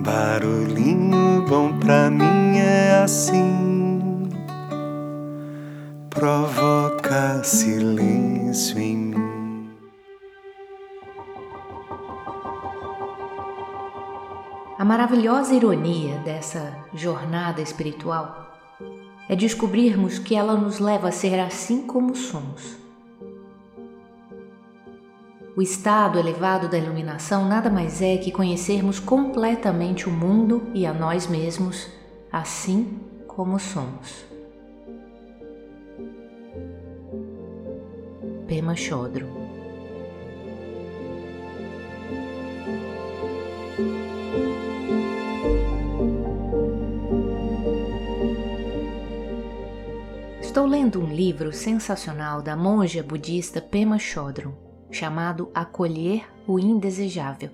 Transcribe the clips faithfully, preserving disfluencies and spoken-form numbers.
Barulhinho bom pra mim é assim, provoca silêncio em mim. A maravilhosa ironia dessa jornada espiritual é descobrirmos que ela nos leva a ser assim como somos. O estado elevado da iluminação nada mais é que conhecermos completamente o mundo e a nós mesmos, assim como somos. Pema Chodron. Estou lendo um livro sensacional da monja budista Pema Chodron, chamado Acolher o Indesejável.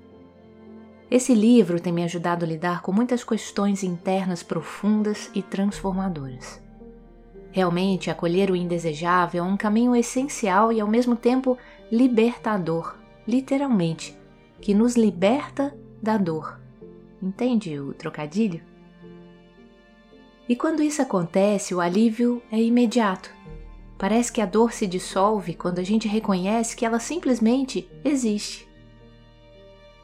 Esse livro tem me ajudado a lidar com muitas questões internas profundas e transformadoras. Realmente, acolher o indesejável é um caminho essencial e, ao mesmo tempo, libertador, literalmente, que nos liberta da dor. Entende o trocadilho? E quando isso acontece, o alívio é imediato. Parece que a dor se dissolve quando a gente reconhece que ela simplesmente existe.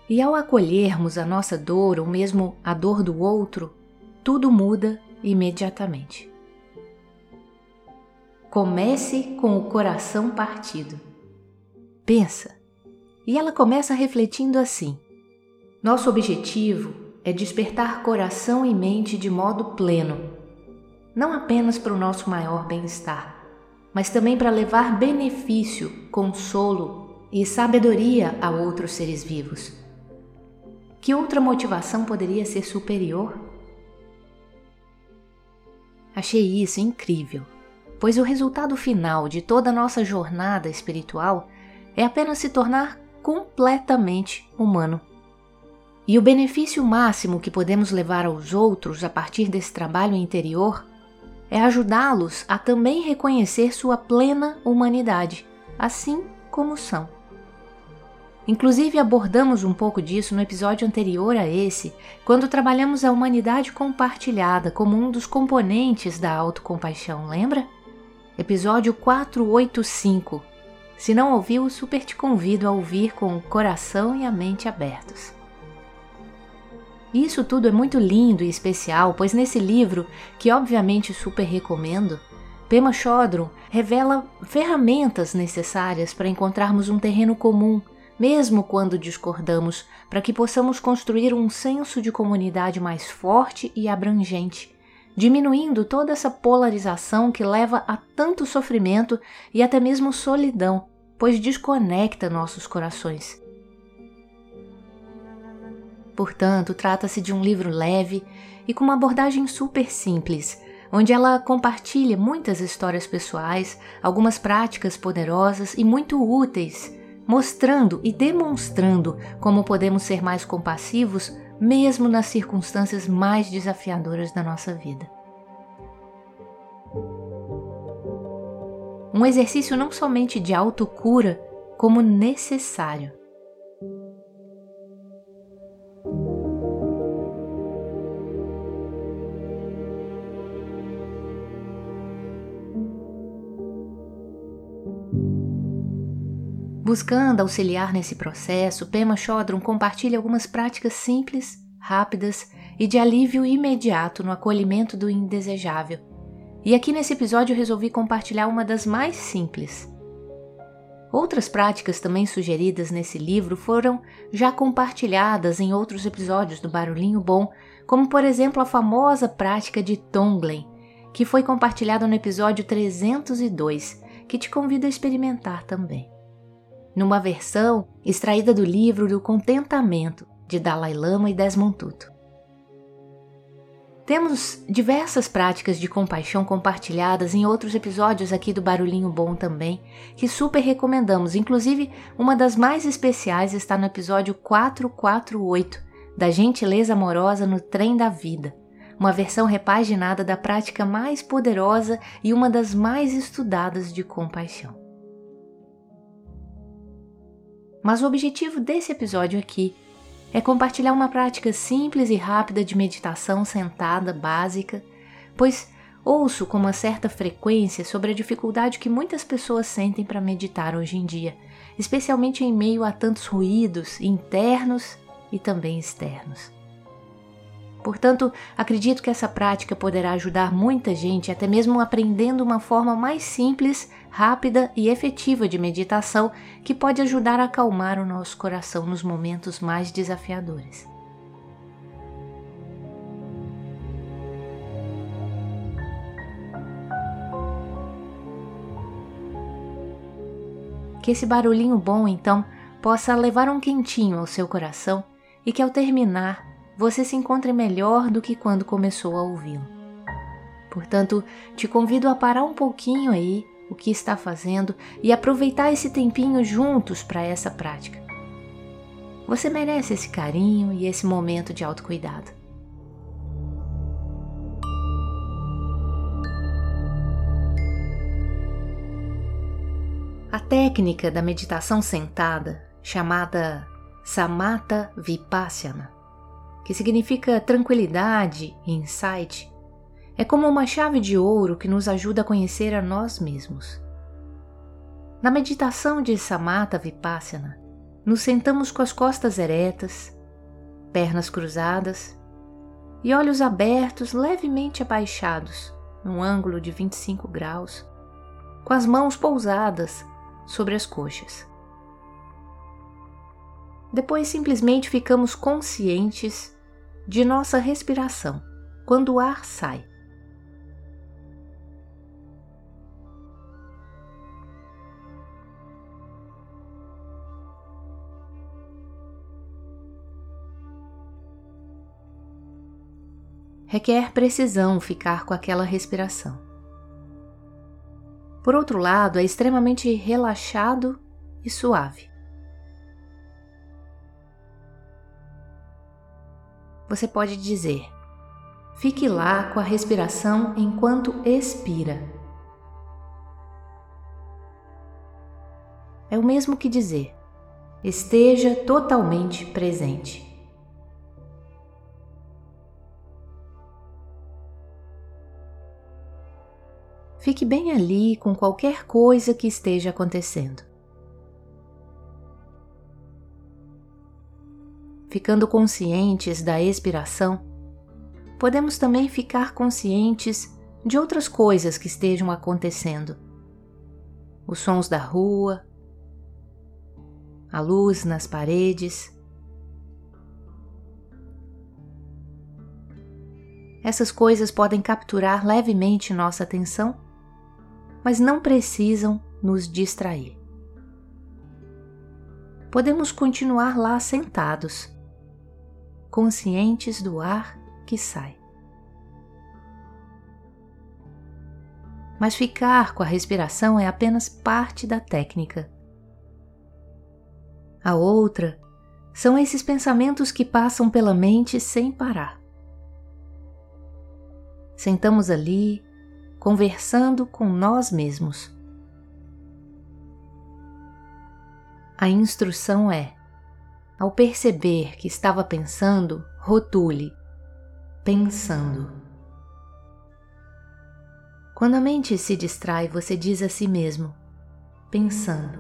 E ao acolhermos a nossa dor, ou mesmo a dor do outro, tudo muda imediatamente. Comece com o coração partido. Pensa. E ela começa refletindo assim: nosso objetivo é despertar coração e mente de modo pleno, não apenas para o nosso maior bem-estar, mas também para levar benefício, consolo e sabedoria a outros seres vivos. Que outra motivação poderia ser superior? Achei isso incrível, pois o resultado final de toda a nossa jornada espiritual é apenas se tornar completamente humano. E o benefício máximo que podemos levar aos outros a partir desse trabalho interior é ajudá-los a também reconhecer sua plena humanidade, assim como são. Inclusive abordamos um pouco disso no episódio anterior a esse, quando trabalhamos a humanidade compartilhada como um dos componentes da autocompaixão, lembra? Episódio quatrocentos e oitenta e cinco. Se não ouviu, super te convido a ouvir com o coração e a mente abertos. Isso tudo é muito lindo e especial, pois nesse livro, que obviamente super recomendo, Pema Chodron revela ferramentas necessárias para encontrarmos um terreno comum, mesmo quando discordamos, para que possamos construir um senso de comunidade mais forte e abrangente, diminuindo toda essa polarização que leva a tanto sofrimento e até mesmo solidão, pois desconecta nossos corações. Portanto, trata-se de um livro leve e com uma abordagem super simples, onde ela compartilha muitas histórias pessoais, algumas práticas poderosas e muito úteis, mostrando e demonstrando como podemos ser mais compassivos mesmo nas circunstâncias mais desafiadoras da nossa vida. Um exercício não somente de autocura, como necessário. Buscando auxiliar nesse processo, Pema Chodron compartilha algumas práticas simples, rápidas e de alívio imediato no acolhimento do indesejável. E aqui nesse episódio resolvi compartilhar uma das mais simples. Outras práticas também sugeridas nesse livro foram já compartilhadas em outros episódios do Barulhinho Bom, como por exemplo a famosa prática de Tonglen, que foi compartilhada no episódio trezentos e dois, que te convido a experimentar também, numa versão extraída do livro do Contentamento, de Dalai Lama e Desmond Tutu. Temos diversas práticas de compaixão compartilhadas em outros episódios aqui do Barulhinho Bom também, que super recomendamos, inclusive uma das mais especiais está no episódio quatrocentos e quarenta e oito, da Gentileza Amorosa no Trem da Vida, uma versão repaginada da prática mais poderosa e uma das mais estudadas de compaixão. Mas o objetivo desse episódio aqui é compartilhar uma prática simples e rápida de meditação sentada básica, pois ouço com uma certa frequência sobre a dificuldade que muitas pessoas sentem para meditar hoje em dia, especialmente em meio a tantos ruídos internos e também externos. Portanto, acredito que essa prática poderá ajudar muita gente, até mesmo aprendendo uma forma mais simples, rápida e efetiva de meditação que pode ajudar a acalmar o nosso coração nos momentos mais desafiadores. Que esse barulhinho bom, então, possa levar um quentinho ao seu coração e que, ao terminar, você se encontre melhor do que quando começou a ouvi-lo. Portanto, te convido a parar um pouquinho aí o que está fazendo e aproveitar esse tempinho juntos para essa prática. Você merece esse carinho e esse momento de autocuidado. A técnica da meditação sentada, chamada Samatha Vipassana, que significa tranquilidade e insight, é como uma chave de ouro que nos ajuda a conhecer a nós mesmos. Na meditação de Samatha Vipassana, nos sentamos com as costas eretas, pernas cruzadas e olhos abertos levemente abaixados, num ângulo de vinte e cinco graus, com as mãos pousadas sobre as coxas. Depois simplesmente ficamos conscientes de nossa respiração, quando o ar sai. Requer precisão ficar com aquela respiração. Por outro lado, é extremamente relaxado e suave. Você pode dizer: fique lá com a respiração enquanto expira. É o mesmo que dizer: esteja totalmente presente. Fique bem ali com qualquer coisa que esteja acontecendo, ficando conscientes da expiração. Podemos também ficar conscientes de outras coisas que estejam acontecendo. Os sons da rua, a luz nas paredes. Essas coisas podem capturar levemente nossa atenção, mas não precisam nos distrair. Podemos continuar lá sentados, conscientes do ar que sai. Mas ficar com a respiração é apenas parte da técnica. A outra são esses pensamentos que passam pela mente sem parar. Sentamos ali, conversando com nós mesmos. A instrução é: ao perceber que estava pensando, rotule pensando. Quando a mente se distrai, você diz a si mesmo: pensando.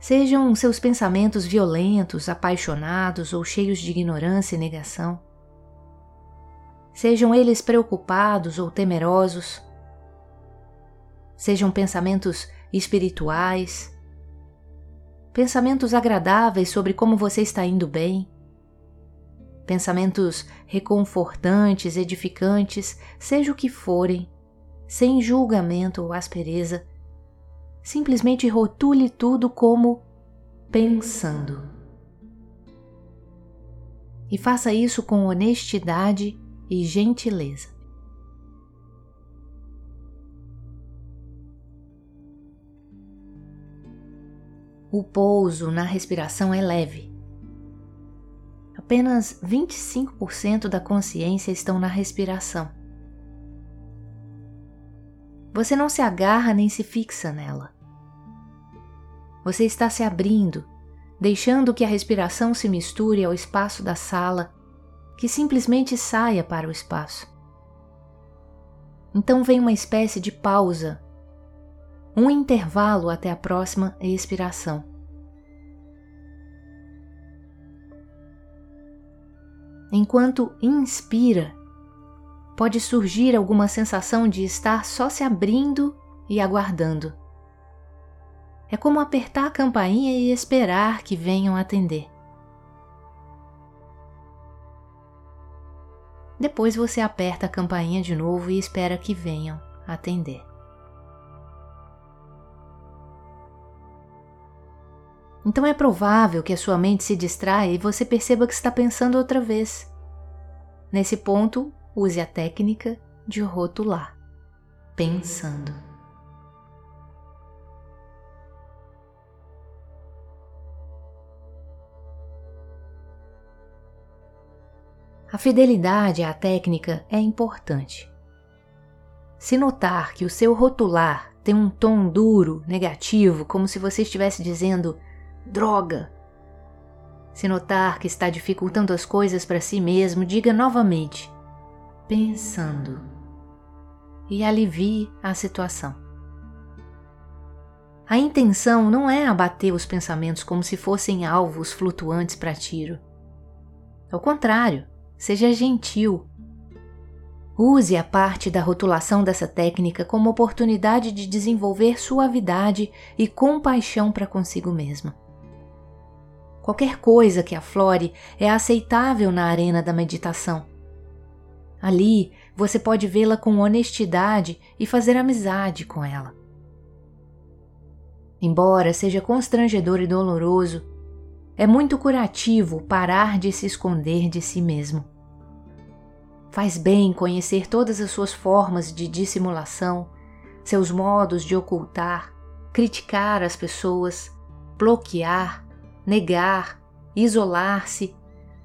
Sejam seus pensamentos violentos, apaixonados ou cheios de ignorância e negação. Sejam eles preocupados ou temerosos. Sejam pensamentos espirituais. Pensamentos agradáveis sobre como você está indo bem. Pensamentos reconfortantes, edificantes, seja o que forem, sem julgamento ou aspereza. Simplesmente rotule tudo como pensando. E faça isso com honestidade e gentileza. O pouso na respiração é leve. Apenas vinte e cinco por cento da consciência estão na respiração. Você não se agarra nem se fixa nela. Você está se abrindo, deixando que a respiração se misture ao espaço da sala, que simplesmente saia para o espaço. Então vem uma espécie de pausa, um intervalo até a próxima expiração. Enquanto inspira, pode surgir alguma sensação de estar só se abrindo e aguardando. É como apertar a campainha e esperar que venham atender. Depois você aperta a campainha de novo e espera que venham atender. Então é provável que a sua mente se distraia e você perceba que está pensando outra vez. Nesse ponto, use a técnica de rotular, pensando. A fidelidade à técnica é importante. Se notar que o seu rotular tem um tom duro, negativo, como se você estivesse dizendo droga. Se notar que está dificultando as coisas para si mesmo, diga novamente, pensando, e alivie a situação. A intenção não é abater os pensamentos como se fossem alvos flutuantes para tiro. Ao contrário, seja gentil. Use a parte da rotulação dessa técnica como oportunidade de desenvolver suavidade e compaixão para consigo mesma. Qualquer coisa que aflore é aceitável na arena da meditação. Ali, você pode vê-la com honestidade e fazer amizade com ela. Embora seja constrangedor e doloroso, é muito curativo parar de se esconder de si mesmo. Faz bem conhecer todas as suas formas de dissimulação, seus modos de ocultar, criticar as pessoas, bloquear, negar, isolar-se,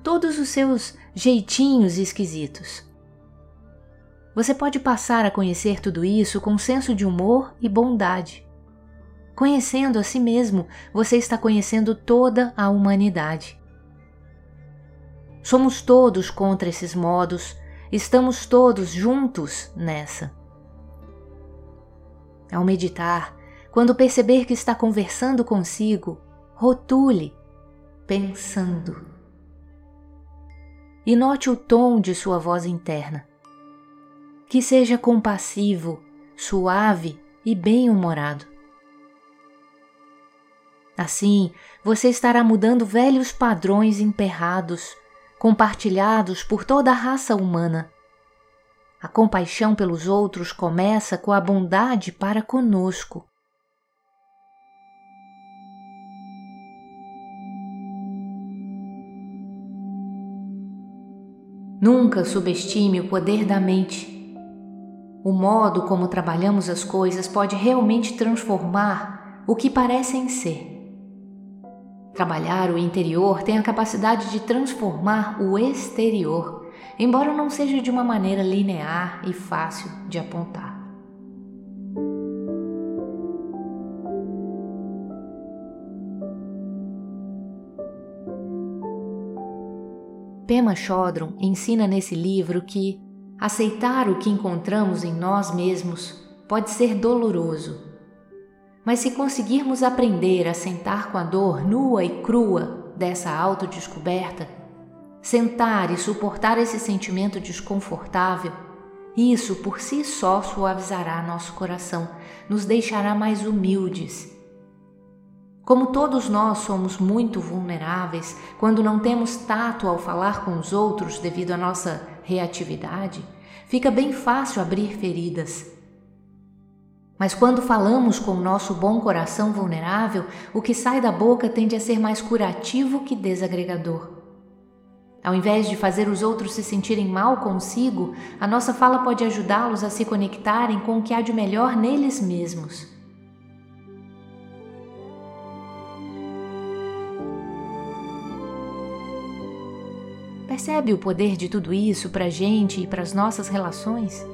todos os seus jeitinhos esquisitos. Você pode passar a conhecer tudo isso com senso de humor e bondade. Conhecendo a si mesmo, você está conhecendo toda a humanidade. Somos todos contra esses modos, estamos todos juntos nessa. Ao meditar, quando perceber que está conversando consigo, rotule, pensando. E note o tom de sua voz interna. Que seja compassivo, suave e bem-humorado. Assim, você estará mudando velhos padrões emperrados, compartilhados por toda a raça humana. A compaixão pelos outros começa com a bondade para conosco. Nunca subestime o poder da mente. O modo como trabalhamos as coisas pode realmente transformar o que parecem ser. Trabalhar o interior tem a capacidade de transformar o exterior, embora não seja de uma maneira linear e fácil de apontar. Pema Chodron ensina nesse livro que aceitar o que encontramos em nós mesmos pode ser doloroso, mas se conseguirmos aprender a sentar com a dor nua e crua dessa autodescoberta, sentar e suportar esse sentimento desconfortável, isso por si só suavizará nosso coração, nos deixará mais humildes. Como todos nós somos muito vulneráveis quando não temos tato ao falar com os outros devido à nossa reatividade, fica bem fácil abrir feridas. Mas quando falamos com o nosso bom coração vulnerável, o que sai da boca tende a ser mais curativo que desagregador. Ao invés de fazer os outros se sentirem mal consigo, a nossa fala pode ajudá-los a se conectarem com o que há de melhor neles mesmos. Percebe o poder de tudo isso para a gente e para as nossas relações?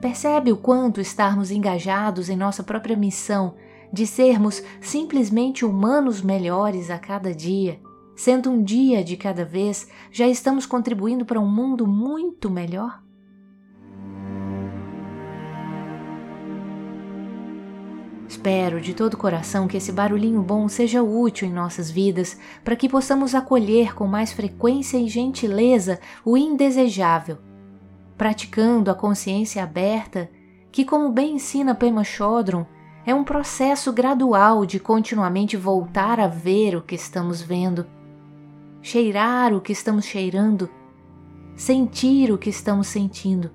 Percebe o quanto estarmos engajados em nossa própria missão de sermos simplesmente humanos melhores a cada dia, sendo um dia de cada vez, já estamos contribuindo para um mundo muito melhor? Espero de todo o coração que esse barulhinho bom seja útil em nossas vidas para que possamos acolher com mais frequência e gentileza o indesejável, praticando a consciência aberta que, como bem ensina Pema Chodron, é um processo gradual de continuamente voltar a ver o que estamos vendo, cheirar o que estamos cheirando, sentir o que estamos sentindo.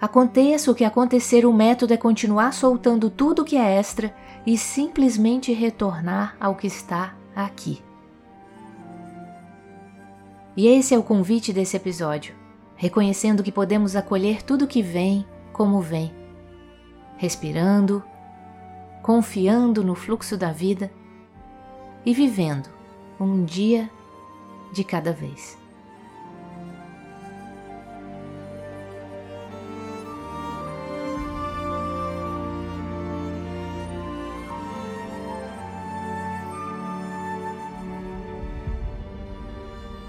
Aconteça o que acontecer, o método é continuar soltando tudo que é extra e simplesmente retornar ao que está aqui. E esse é o convite desse episódio, reconhecendo que podemos acolher tudo que vem como vem, respirando, confiando no fluxo da vida e vivendo um dia de cada vez.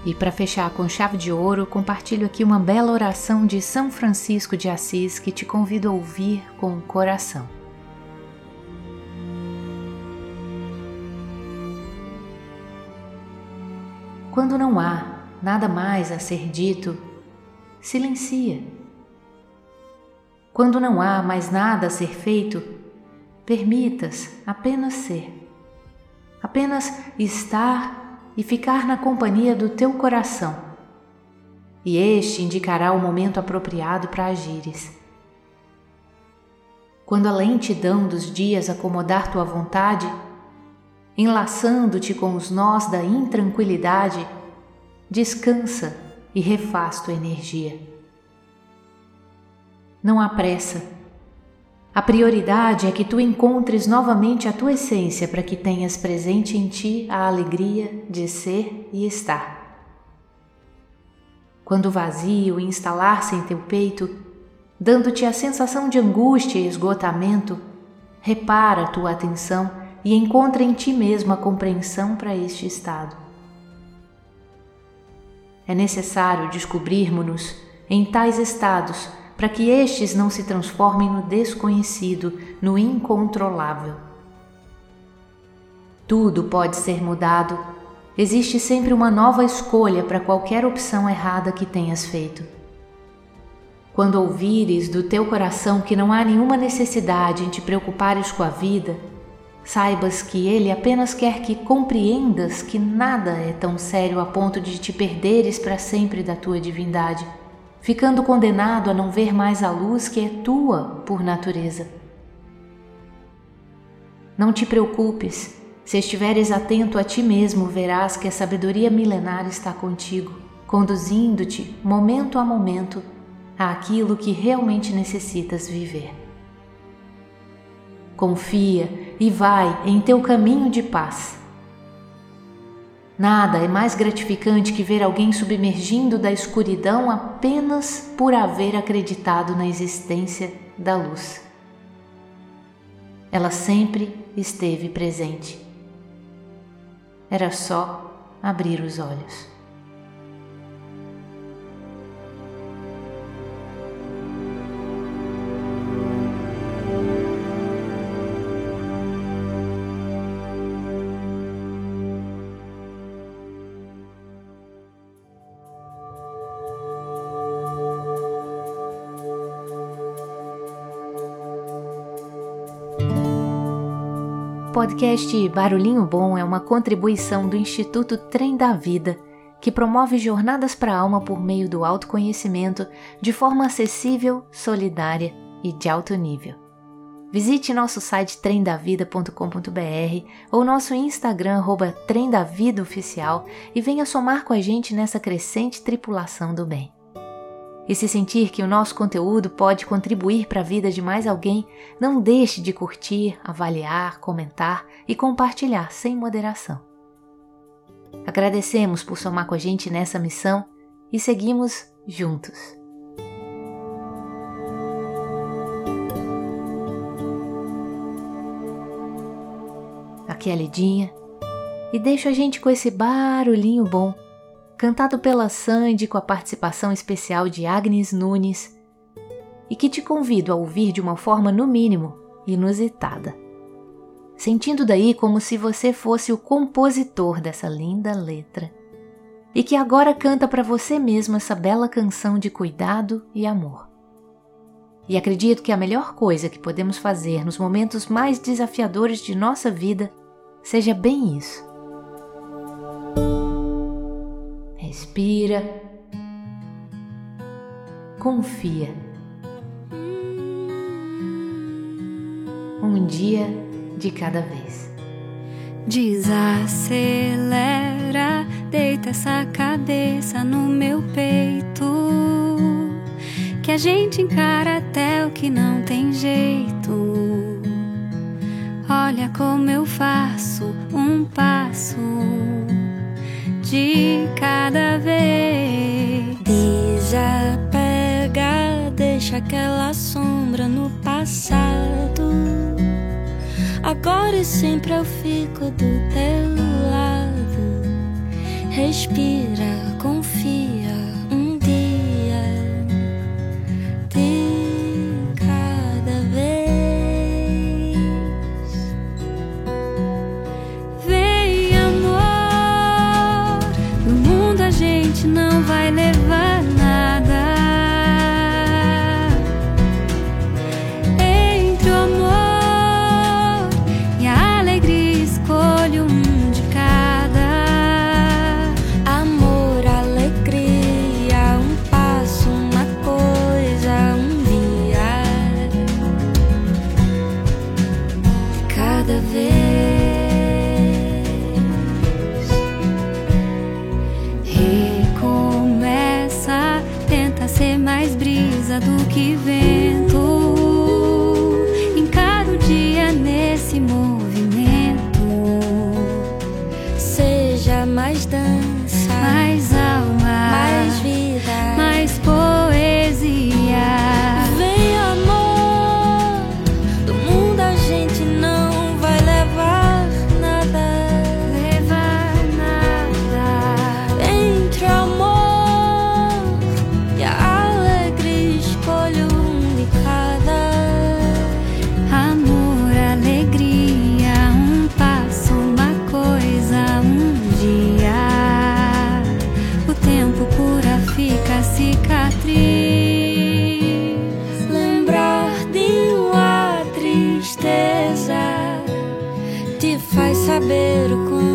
E para fechar com chave de ouro, compartilho aqui uma bela oração de São Francisco de Assis que te convido a ouvir com o coração. Quando não há nada mais a ser dito, silencia. Quando não há mais nada a ser feito, permitas apenas ser, apenas estar e ficar na companhia do teu coração, e este indicará o momento apropriado para agires. Quando a lentidão dos dias acomodar tua vontade, enlaçando-te com os nós da intranquilidade, descansa e refaz tua energia. Não há pressa. A prioridade é que tu encontres novamente a tua essência para que tenhas presente em ti a alegria de ser e estar. Quando o vazio instalar-se em teu peito, dando-te a sensação de angústia e esgotamento, repara a tua atenção e encontra em ti mesmo a compreensão para este estado. É necessário descobrirmos-nos em tais estados para que estes não se transformem no desconhecido, no incontrolável. Tudo pode ser mudado, existe sempre uma nova escolha para qualquer opção errada que tenhas feito. Quando ouvires do teu coração que não há nenhuma necessidade em te preocupares com a vida, saibas que ele apenas quer que compreendas que nada é tão sério a ponto de te perderes para sempre da tua divindade, ficando condenado a não ver mais a luz que é tua por natureza. Não te preocupes, se estiveres atento a ti mesmo, verás que a sabedoria milenar está contigo, conduzindo-te, momento a momento, àquilo que realmente necessitas viver. Confia e vai em teu caminho de paz. Nada é mais gratificante que ver alguém submergindo da escuridão apenas por haver acreditado na existência da luz. Ela sempre esteve presente. Era só abrir os olhos. O podcast Barulhinho Bom é uma contribuição do Instituto Trem da Vida, que promove jornadas para a alma por meio do autoconhecimento de forma acessível, solidária e de alto nível. Visite nosso site trem da vida ponto com ponto b r ou nosso Instagram arroba trem da vida oficial e venha somar com a gente nessa crescente tripulação do bem. E se sentir que o nosso conteúdo pode contribuir para a vida de mais alguém, não deixe de curtir, avaliar, comentar e compartilhar sem moderação. Agradecemos por somar com a gente nessa missão e seguimos juntos. aquela idinha e deixo a gente com esse barulhinho bom, cantado pela Sandy com a participação especial de Agnes Nunes, e que te convido a ouvir de uma forma, no mínimo, inusitada, sentindo daí como se você fosse o compositor dessa linda letra, e que agora canta para você mesmo essa bela canção de cuidado e amor. E acredito que a melhor coisa que podemos fazer nos momentos mais desafiadores de nossa vida seja bem isso. Respira, confia. Um dia de cada vez. Desacelera, deita essa cabeça no meu peito, que a gente encara até o que não tem jeito. Olha como eu faço um passo de cada vez. Desapega, deixa aquela sombra no passado. Agora e sempre eu fico do teu lado. Respira, confia, um dia de cada vez. Vem, amor, no mundo a gente não vai levar. Do que vento, encara o dia nesse movimento. Seja mais dança, mais alma, mais vida, mais poesia. Vem, amor, do mundo a gente não vai levar nada, levar nada. Entre amor e a saber o quanto